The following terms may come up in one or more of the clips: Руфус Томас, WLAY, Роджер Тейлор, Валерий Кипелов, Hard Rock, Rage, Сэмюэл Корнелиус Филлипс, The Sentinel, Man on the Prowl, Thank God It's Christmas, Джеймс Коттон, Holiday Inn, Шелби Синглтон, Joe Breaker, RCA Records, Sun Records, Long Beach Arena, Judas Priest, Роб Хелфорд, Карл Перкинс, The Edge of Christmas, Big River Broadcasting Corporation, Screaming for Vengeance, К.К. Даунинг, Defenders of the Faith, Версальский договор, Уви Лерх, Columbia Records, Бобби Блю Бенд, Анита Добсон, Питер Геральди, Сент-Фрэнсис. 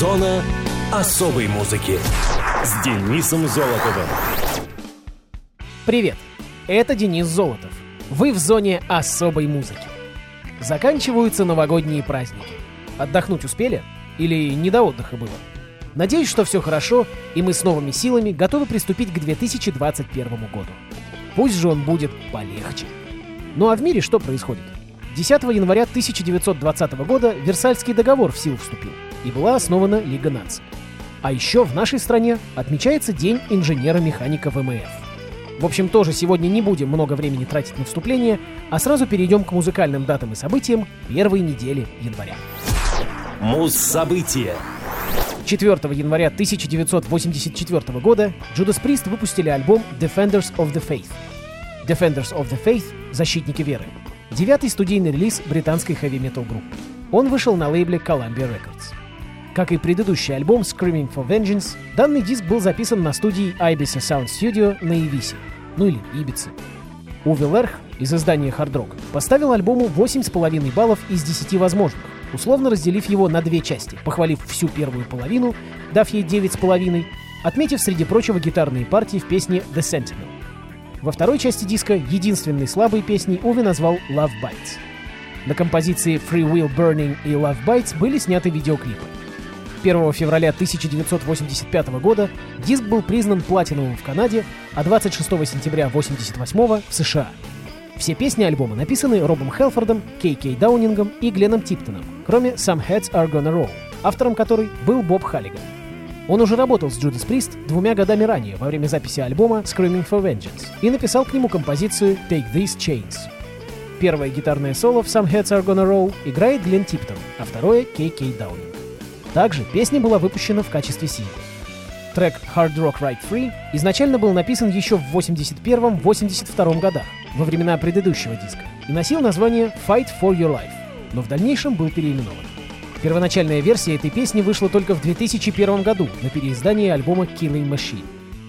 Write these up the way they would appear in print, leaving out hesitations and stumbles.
Зона особой музыки с Денисом Золотовым. Привет, это Денис Золотов. Вы в зоне особой музыки. Заканчиваются новогодние праздники. Отдохнуть успели? Или не до отдыха было? Надеюсь, что все хорошо, и мы с новыми силами готовы приступить к 2021 году. Пусть же он будет полегче. Ну а в мире что происходит? 10 января 1920 года Версальский договор в силу вступил, и была основана Лига Наций. А еще в нашей стране отмечается День инженера-механика ВМФ. В общем, тоже сегодня не будем много времени тратить на вступление, а сразу перейдем к музыкальным датам и событиям первой недели января. Муз-события. 4 января 1984 года Judas Priest выпустили альбом Defenders of the Faith. Defenders of the Faith — «Защитники веры». 9-й студийный релиз британской хэви-метал группы. Он вышел на лейбле Columbia Records. Как и предыдущий альбом Screaming for Vengeance, данный диск был записан на студии Ibiza Sound Studio на Ивисе, ну или Ибице. Уви Лерх из издания Hard Rock поставил альбому 8,5 баллов из 10 возможных, условно разделив его на две части, похвалив всю первую половину, дав ей 9,5, отметив среди прочего гитарные партии в песне The Sentinel. Во второй части диска единственной слабой песней Уви назвал Love Bites. На композиции Freewheel Burning и Love Bites были сняты видеоклипы. 1 февраля 1985 года диск был признан платиновым в Канаде, а 26 сентября 1988 в США. Все песни альбома написаны Робом Хелфордом, К.К. Даунингом и Гленом Типтоном, кроме Some Heads Are Gonna Roll, автором которой был Боб Халлиган. Он уже работал с Judas Priest 2 годами ранее, во время записи альбома Screaming for Vengeance, и написал к нему композицию Take These Chains. Первое гитарное соло в Some Heads Are Gonna Roll играет Глен Типтон, а второе — К.К. Даунинг. Также песня была выпущена в качестве сингла. Трек Hard Rock Ride Free изначально был написан еще в 1981-1982 годах, во времена предыдущего диска, и носил название Fight for Your Life, но в дальнейшем был переименован. Первоначальная версия этой песни вышла только в 2001 году на переиздании альбома Killing Machine.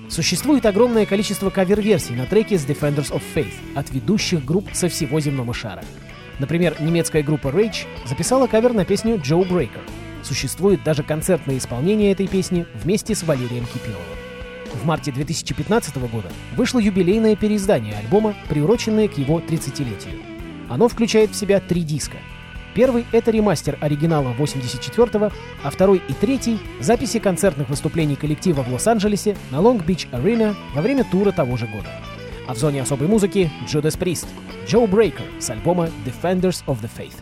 Существует огромное количество кавер-версий на треке с Defenders of Faith от ведущих групп со всего земного шара. Например, немецкая группа Rage записала кавер на песню Joe Breaker. Существует даже концертное исполнение этой песни вместе с Валерием Кипеловым. В марте 2015 года вышло юбилейное переиздание альбома, приуроченное к его 30-летию. Оно включает в себя 3 диска. Первый — это ремастер оригинала 84-го, а второй и третий — записи концертных выступлений коллектива в Лос-Анджелесе на Long Beach Arena во время тура того же года. А в зоне особой музыки — Judas Priest, Joe Breaker с альбома Defenders of the Faith.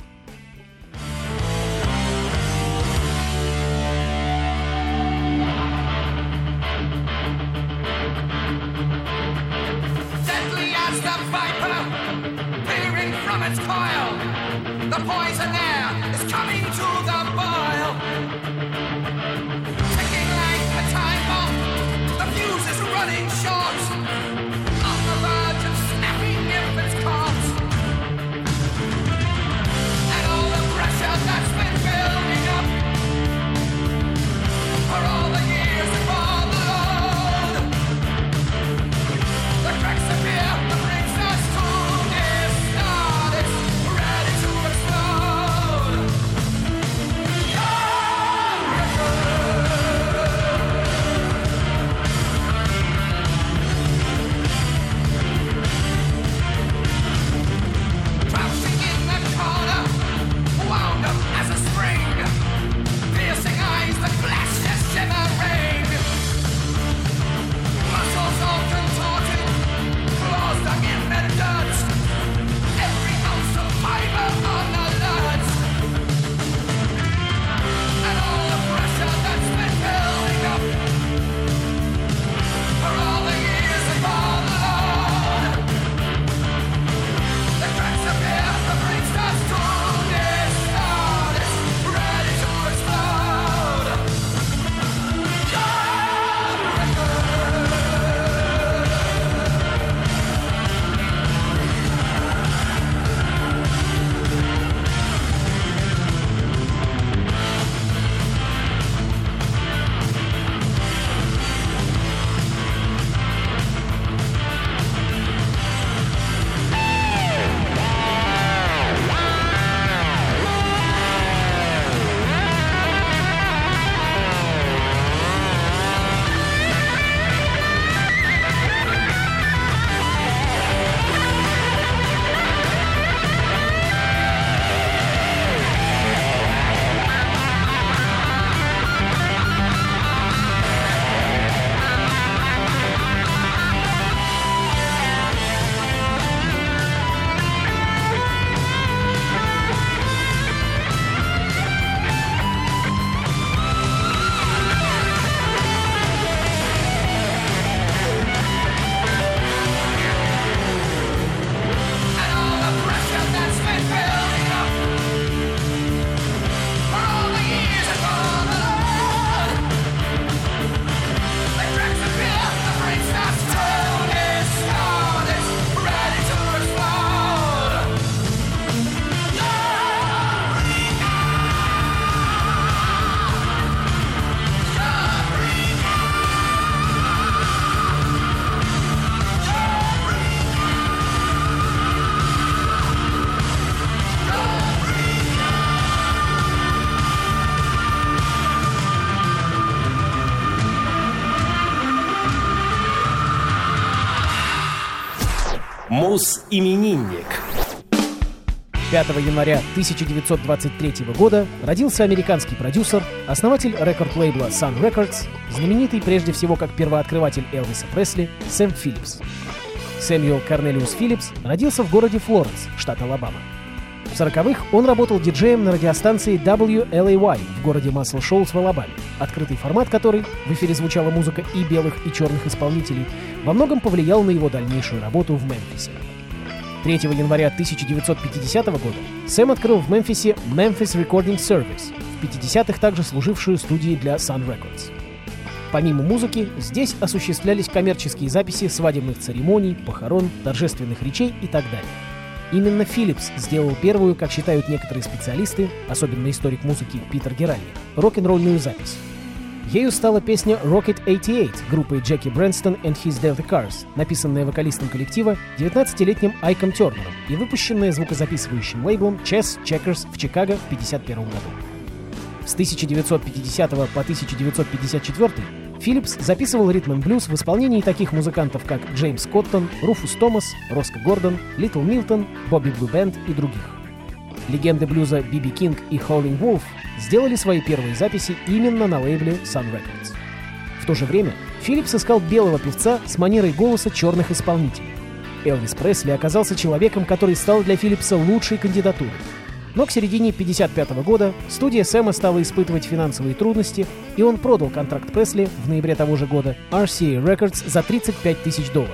Мус-именинник. 5 января 1923 года родился американский продюсер, основатель рекорд-лейбла Sun Records, знаменитый прежде всего как первооткрыватель Элвиса Пресли Сэм Филлипс. Сэмюэл Корнелиус Филлипс родился в городе Флоренс, штат Алабама. В 40-х он работал диджеем на радиостанции WLAY в городе Масл Шоулс в Алабаме, открытый формат которой, в эфире звучала музыка и белых, и черных исполнителей, во многом повлиял на его дальнейшую работу в Мемфисе. 3 января 1950 года Сэм открыл в Мемфисе Memphis Recording Service, в 50-х также служившую студией для Sun Records. Помимо музыки, здесь осуществлялись коммерческие записи свадебных церемоний, похорон, торжественных речей и так далее. Именно Филлипс сделал первую, как считают некоторые специалисты, особенно историк музыки Питер Геральди, рок-н-ролльную запись. Ею стала песня Rocket 88 группы Джеки Брэнстон and His Death Cars, написанная вокалистом коллектива 19-летним Айком Тернером и выпущенная звукозаписывающим лейблом Chess Checkers в Чикаго в 1951 году. С 1950 по 1954 Филлипс записывал ритм-н-блюз в исполнении таких музыкантов, как Джеймс Коттон, Руфус Томас, Роско Гордон, Литл Милтон, Бобби Блю Бенд и других. Легенды блюза Би.Би. Кинг и Howlin' Wolf сделали свои первые записи именно на лейбле Sun Records. В то же время Филлипс искал белого певца с манерой голоса черных исполнителей. Элвис Пресли оказался человеком, который стал для Филлипса лучшей кандидатурой. Но к середине 1955 года студия Сэма стала испытывать финансовые трудности, и он продал контракт Пресли в ноябре того же года RCA Records за $35,000.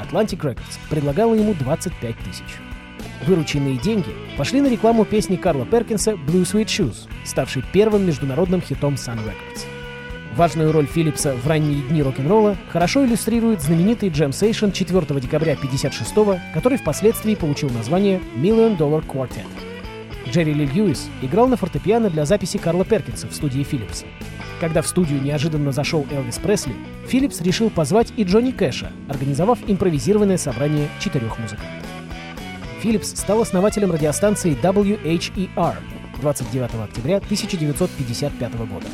Atlantic Records предлагала ему 25 тысяч. Вырученные деньги пошли на рекламу песни Карла Перкинса «Blue Sweet Shoes», ставшей первым международным хитом Sun Records. Важную роль Филлипса в ранние дни рок-н-ролла хорошо иллюстрирует знаменитый джем-сейшн 4 декабря 1956-го, который впоследствии получил название «Million Dollar Quartet». Джерри Ли Льюис играл на фортепиано для записи Карла Перкинса в студии Филлипса. Когда в студию неожиданно зашел Элвис Пресли, Филлипс решил позвать и Джонни Кэша, организовав импровизированное собрание 4 музыкантов. Филлипс стал основателем радиостанции WHER 29 октября 1955 года.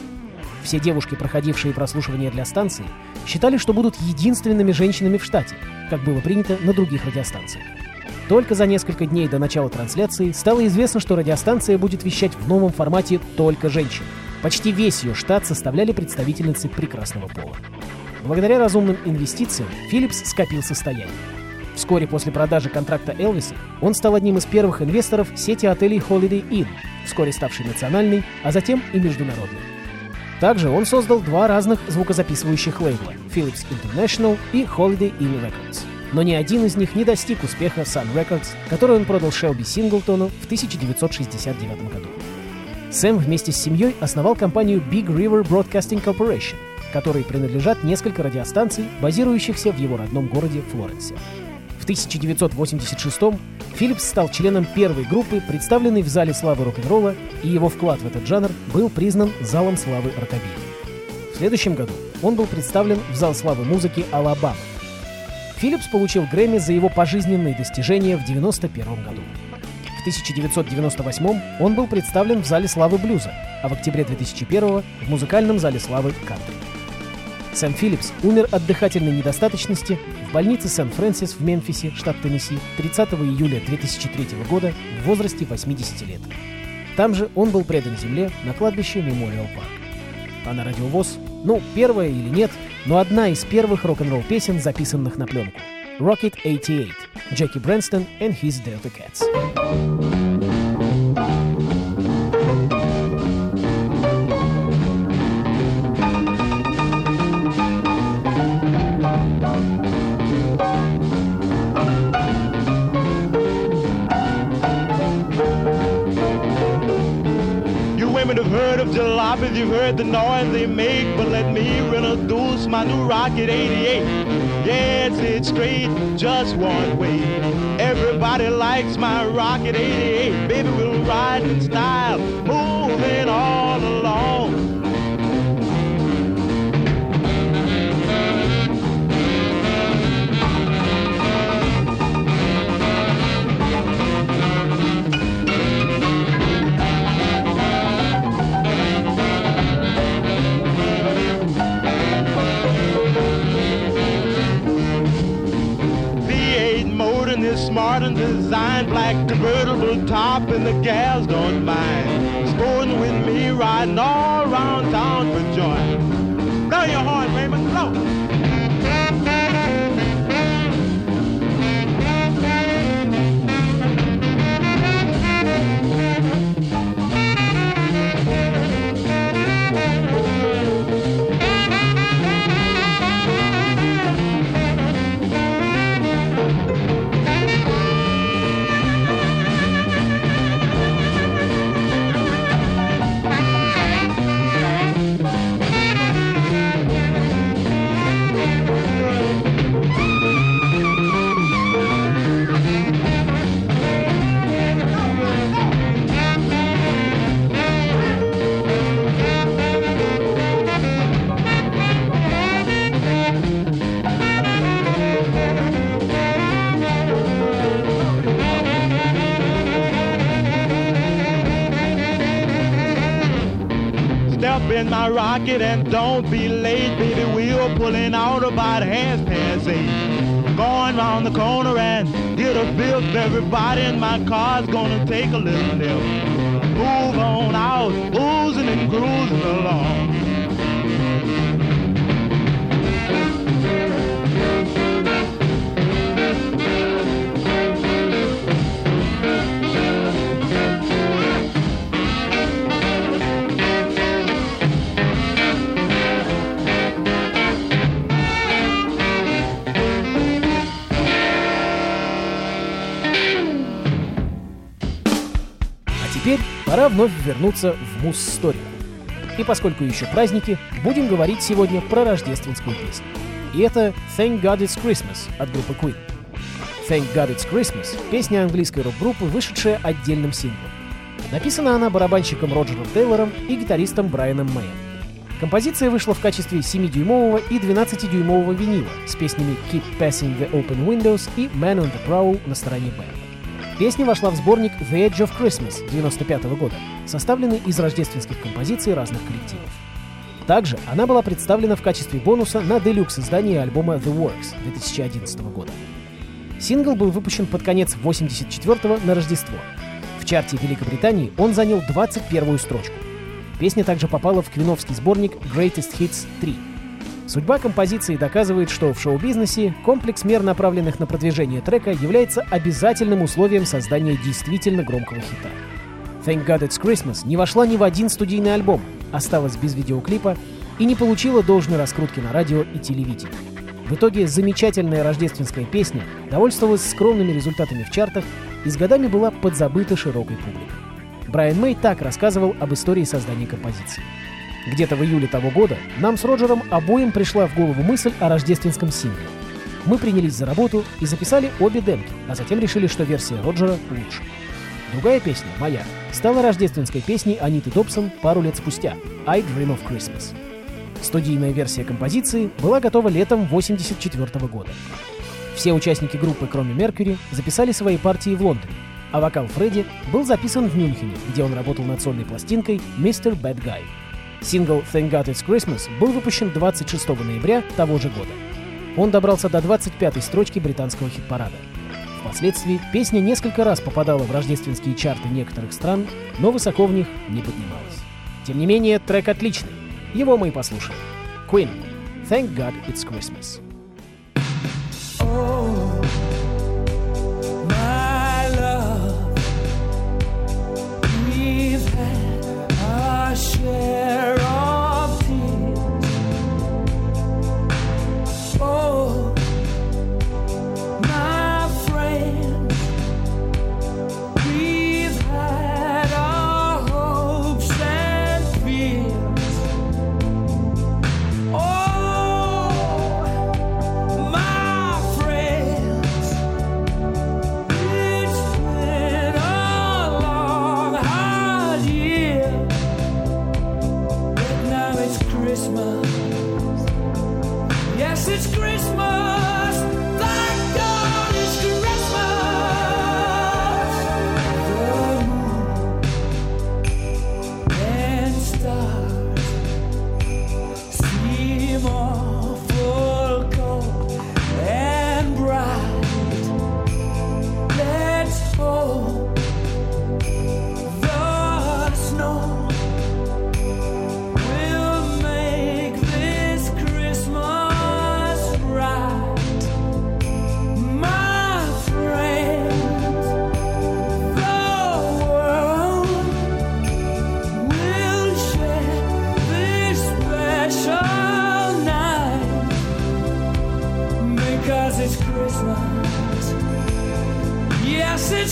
Все девушки, проходившие прослушивание для станции, считали, что будут единственными женщинами в штате, как было принято на других радиостанциях. Только за несколько дней до начала трансляции стало известно, что радиостанция будет вещать в новом формате только женщин. Почти весь ее штат составляли представительницы прекрасного пола. Благодаря разумным инвестициям Филлипс скопил состояние. Вскоре после продажи контракта Элвиса он стал одним из первых инвесторов сети отелей Holiday Inn, вскоре ставшей национальной, а затем и международной. Также он создал 2 разных звукозаписывающих лейбла — Philips International и Holiday Inn Records. Но ни один из них не достиг успеха Sun Records, который он продал Шелби Синглтону в 1969 году. Сэм вместе с семьей основал компанию Big River Broadcasting Corporation, которой принадлежат несколько радиостанций, базирующихся в его родном городе Флоренсе. В 1986-м Филлипс стал членом первой группы, представленной в Зале славы рок-н-ролла, и его вклад в этот жанр был признан Залом славы рокобилли. В следующем году он был представлен в Зал славы музыки Алабамы. Филлипс получил Грэмми за его пожизненные достижения в 1991 году. В 1998 он был представлен в Зале славы блюза, а в октябре 2001 в музыкальном Зале славы кантри. Сэм Филлипс умер от дыхательной недостаточности в больнице Сент-Фрэнсис в Мемфисе, штат Теннесси, 30 июля 2003 года в возрасте 80 лет. Там же он был предан земле на кладбище Мемориал Парк. А на радиовоз, первая или нет, но одна из первых рок-н-ролл песен, записанных на пленку. Rocket 88, Jackie Branston and his Delta Cats. You've heard the noise they make, but let me introduce my new Rocket 88. Yes, it's straight, just one way. Everybody likes my Rocket 88. Baby, we'll ride in style, moving all along. double top and the gals don't mind. Spoon with me riding all around town for joy. Blow your horn, Raymond, blow! In my rocket and don't be late, baby. We're pulling out about 8:30. Going round the corner and get a bill. Everybody in my car's gonna take a little nip. Move on out, oozing and cruising along. Пора вновь вернуться в муз-историю. И поскольку еще праздники, будем говорить сегодня про рождественскую песню. И это Thank God It's Christmas от группы Queen. Thank God It's Christmas — песня английской рок-группы, вышедшая отдельным синглом. Написана она барабанщиком Роджером Тейлором и гитаристом Брайаном Мэем. Композиция вышла в качестве 7-дюймового и 12-дюймового винила с песнями Keep Passing the Open Windows и Man on the Prowl на стороне Б. Песня вошла в сборник The Edge of Christmas 1995 года, составленный из рождественских композиций разных коллективов. Также она была представлена в качестве бонуса на делюкс-издании альбома The Works 2011 года. Сингл был выпущен под конец 1984-го на Рождество. В чарте Великобритании он занял 21-ю строчку. Песня также попала в квиновский сборник Greatest Hits 3. Судьба композиции доказывает, что в шоу-бизнесе комплекс мер, направленных на продвижение трека, является обязательным условием создания действительно громкого хита. Thank God It's Christmas не вошла ни в один студийный альбом, осталась без видеоклипа и не получила должной раскрутки на радио и телевидении. В итоге замечательная рождественская песня довольствовалась скромными результатами в чартах и с годами была подзабыта широкой публикой. Брайан Мэй так рассказывал об истории создания композиции. Где-то в июле того года нам с Роджером обоим пришла в голову мысль о рождественском сингле. Мы принялись за работу и записали обе демки, а затем решили, что версия Роджера лучше. Другая песня, моя, стала рождественской песней Аниты Добсон пару лет спустя «I Dream of Christmas». Студийная версия композиции была готова летом 1984 года. Все участники группы, кроме Меркьюри, записали свои партии в Лондоне, а вокал Фредди был записан в Мюнхене, где он работал над сольной пластинкой «Mr. Bad Guy». Сингл «Thank God It's Christmas» был выпущен 26 ноября того же года. Он добрался до 25-й строчки британского хит-парада. Впоследствии песня несколько раз попадала в рождественские чарты некоторых стран, но высоко в них не поднималась. Тем не менее, трек отличный. Его мы и послушаем. Queen. «Thank God It's Christmas».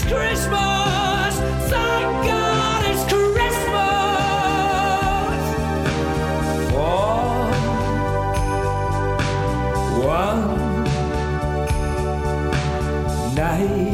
Christmas, thank God it's Christmas. For one night.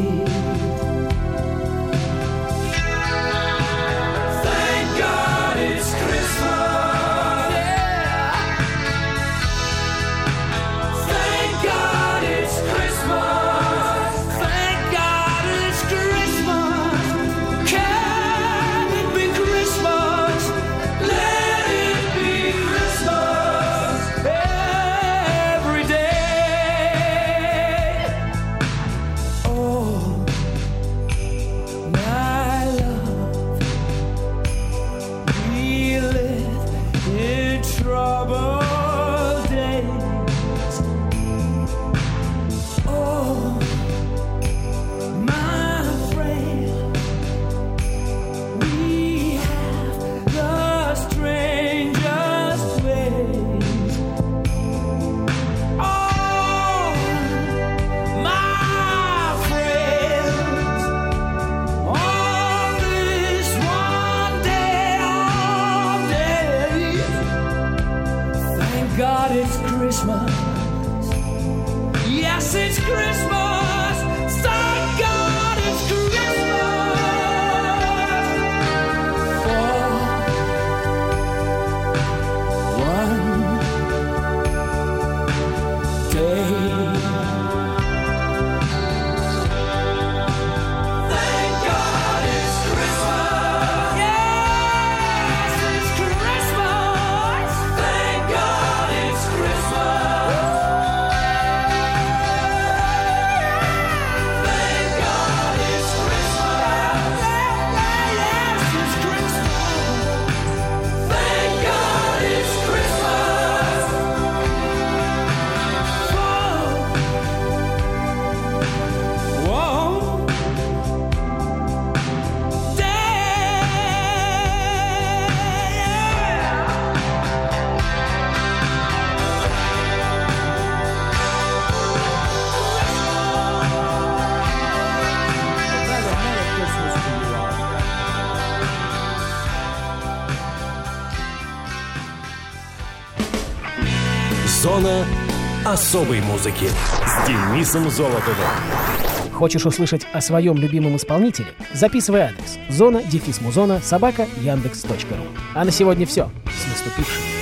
Зона особой музыки с Денисом Золотовым. Хочешь услышать о своем любимом исполнителе? Записывай адрес: zona-muzona@yandex.ru. А на сегодня все. С наступившим.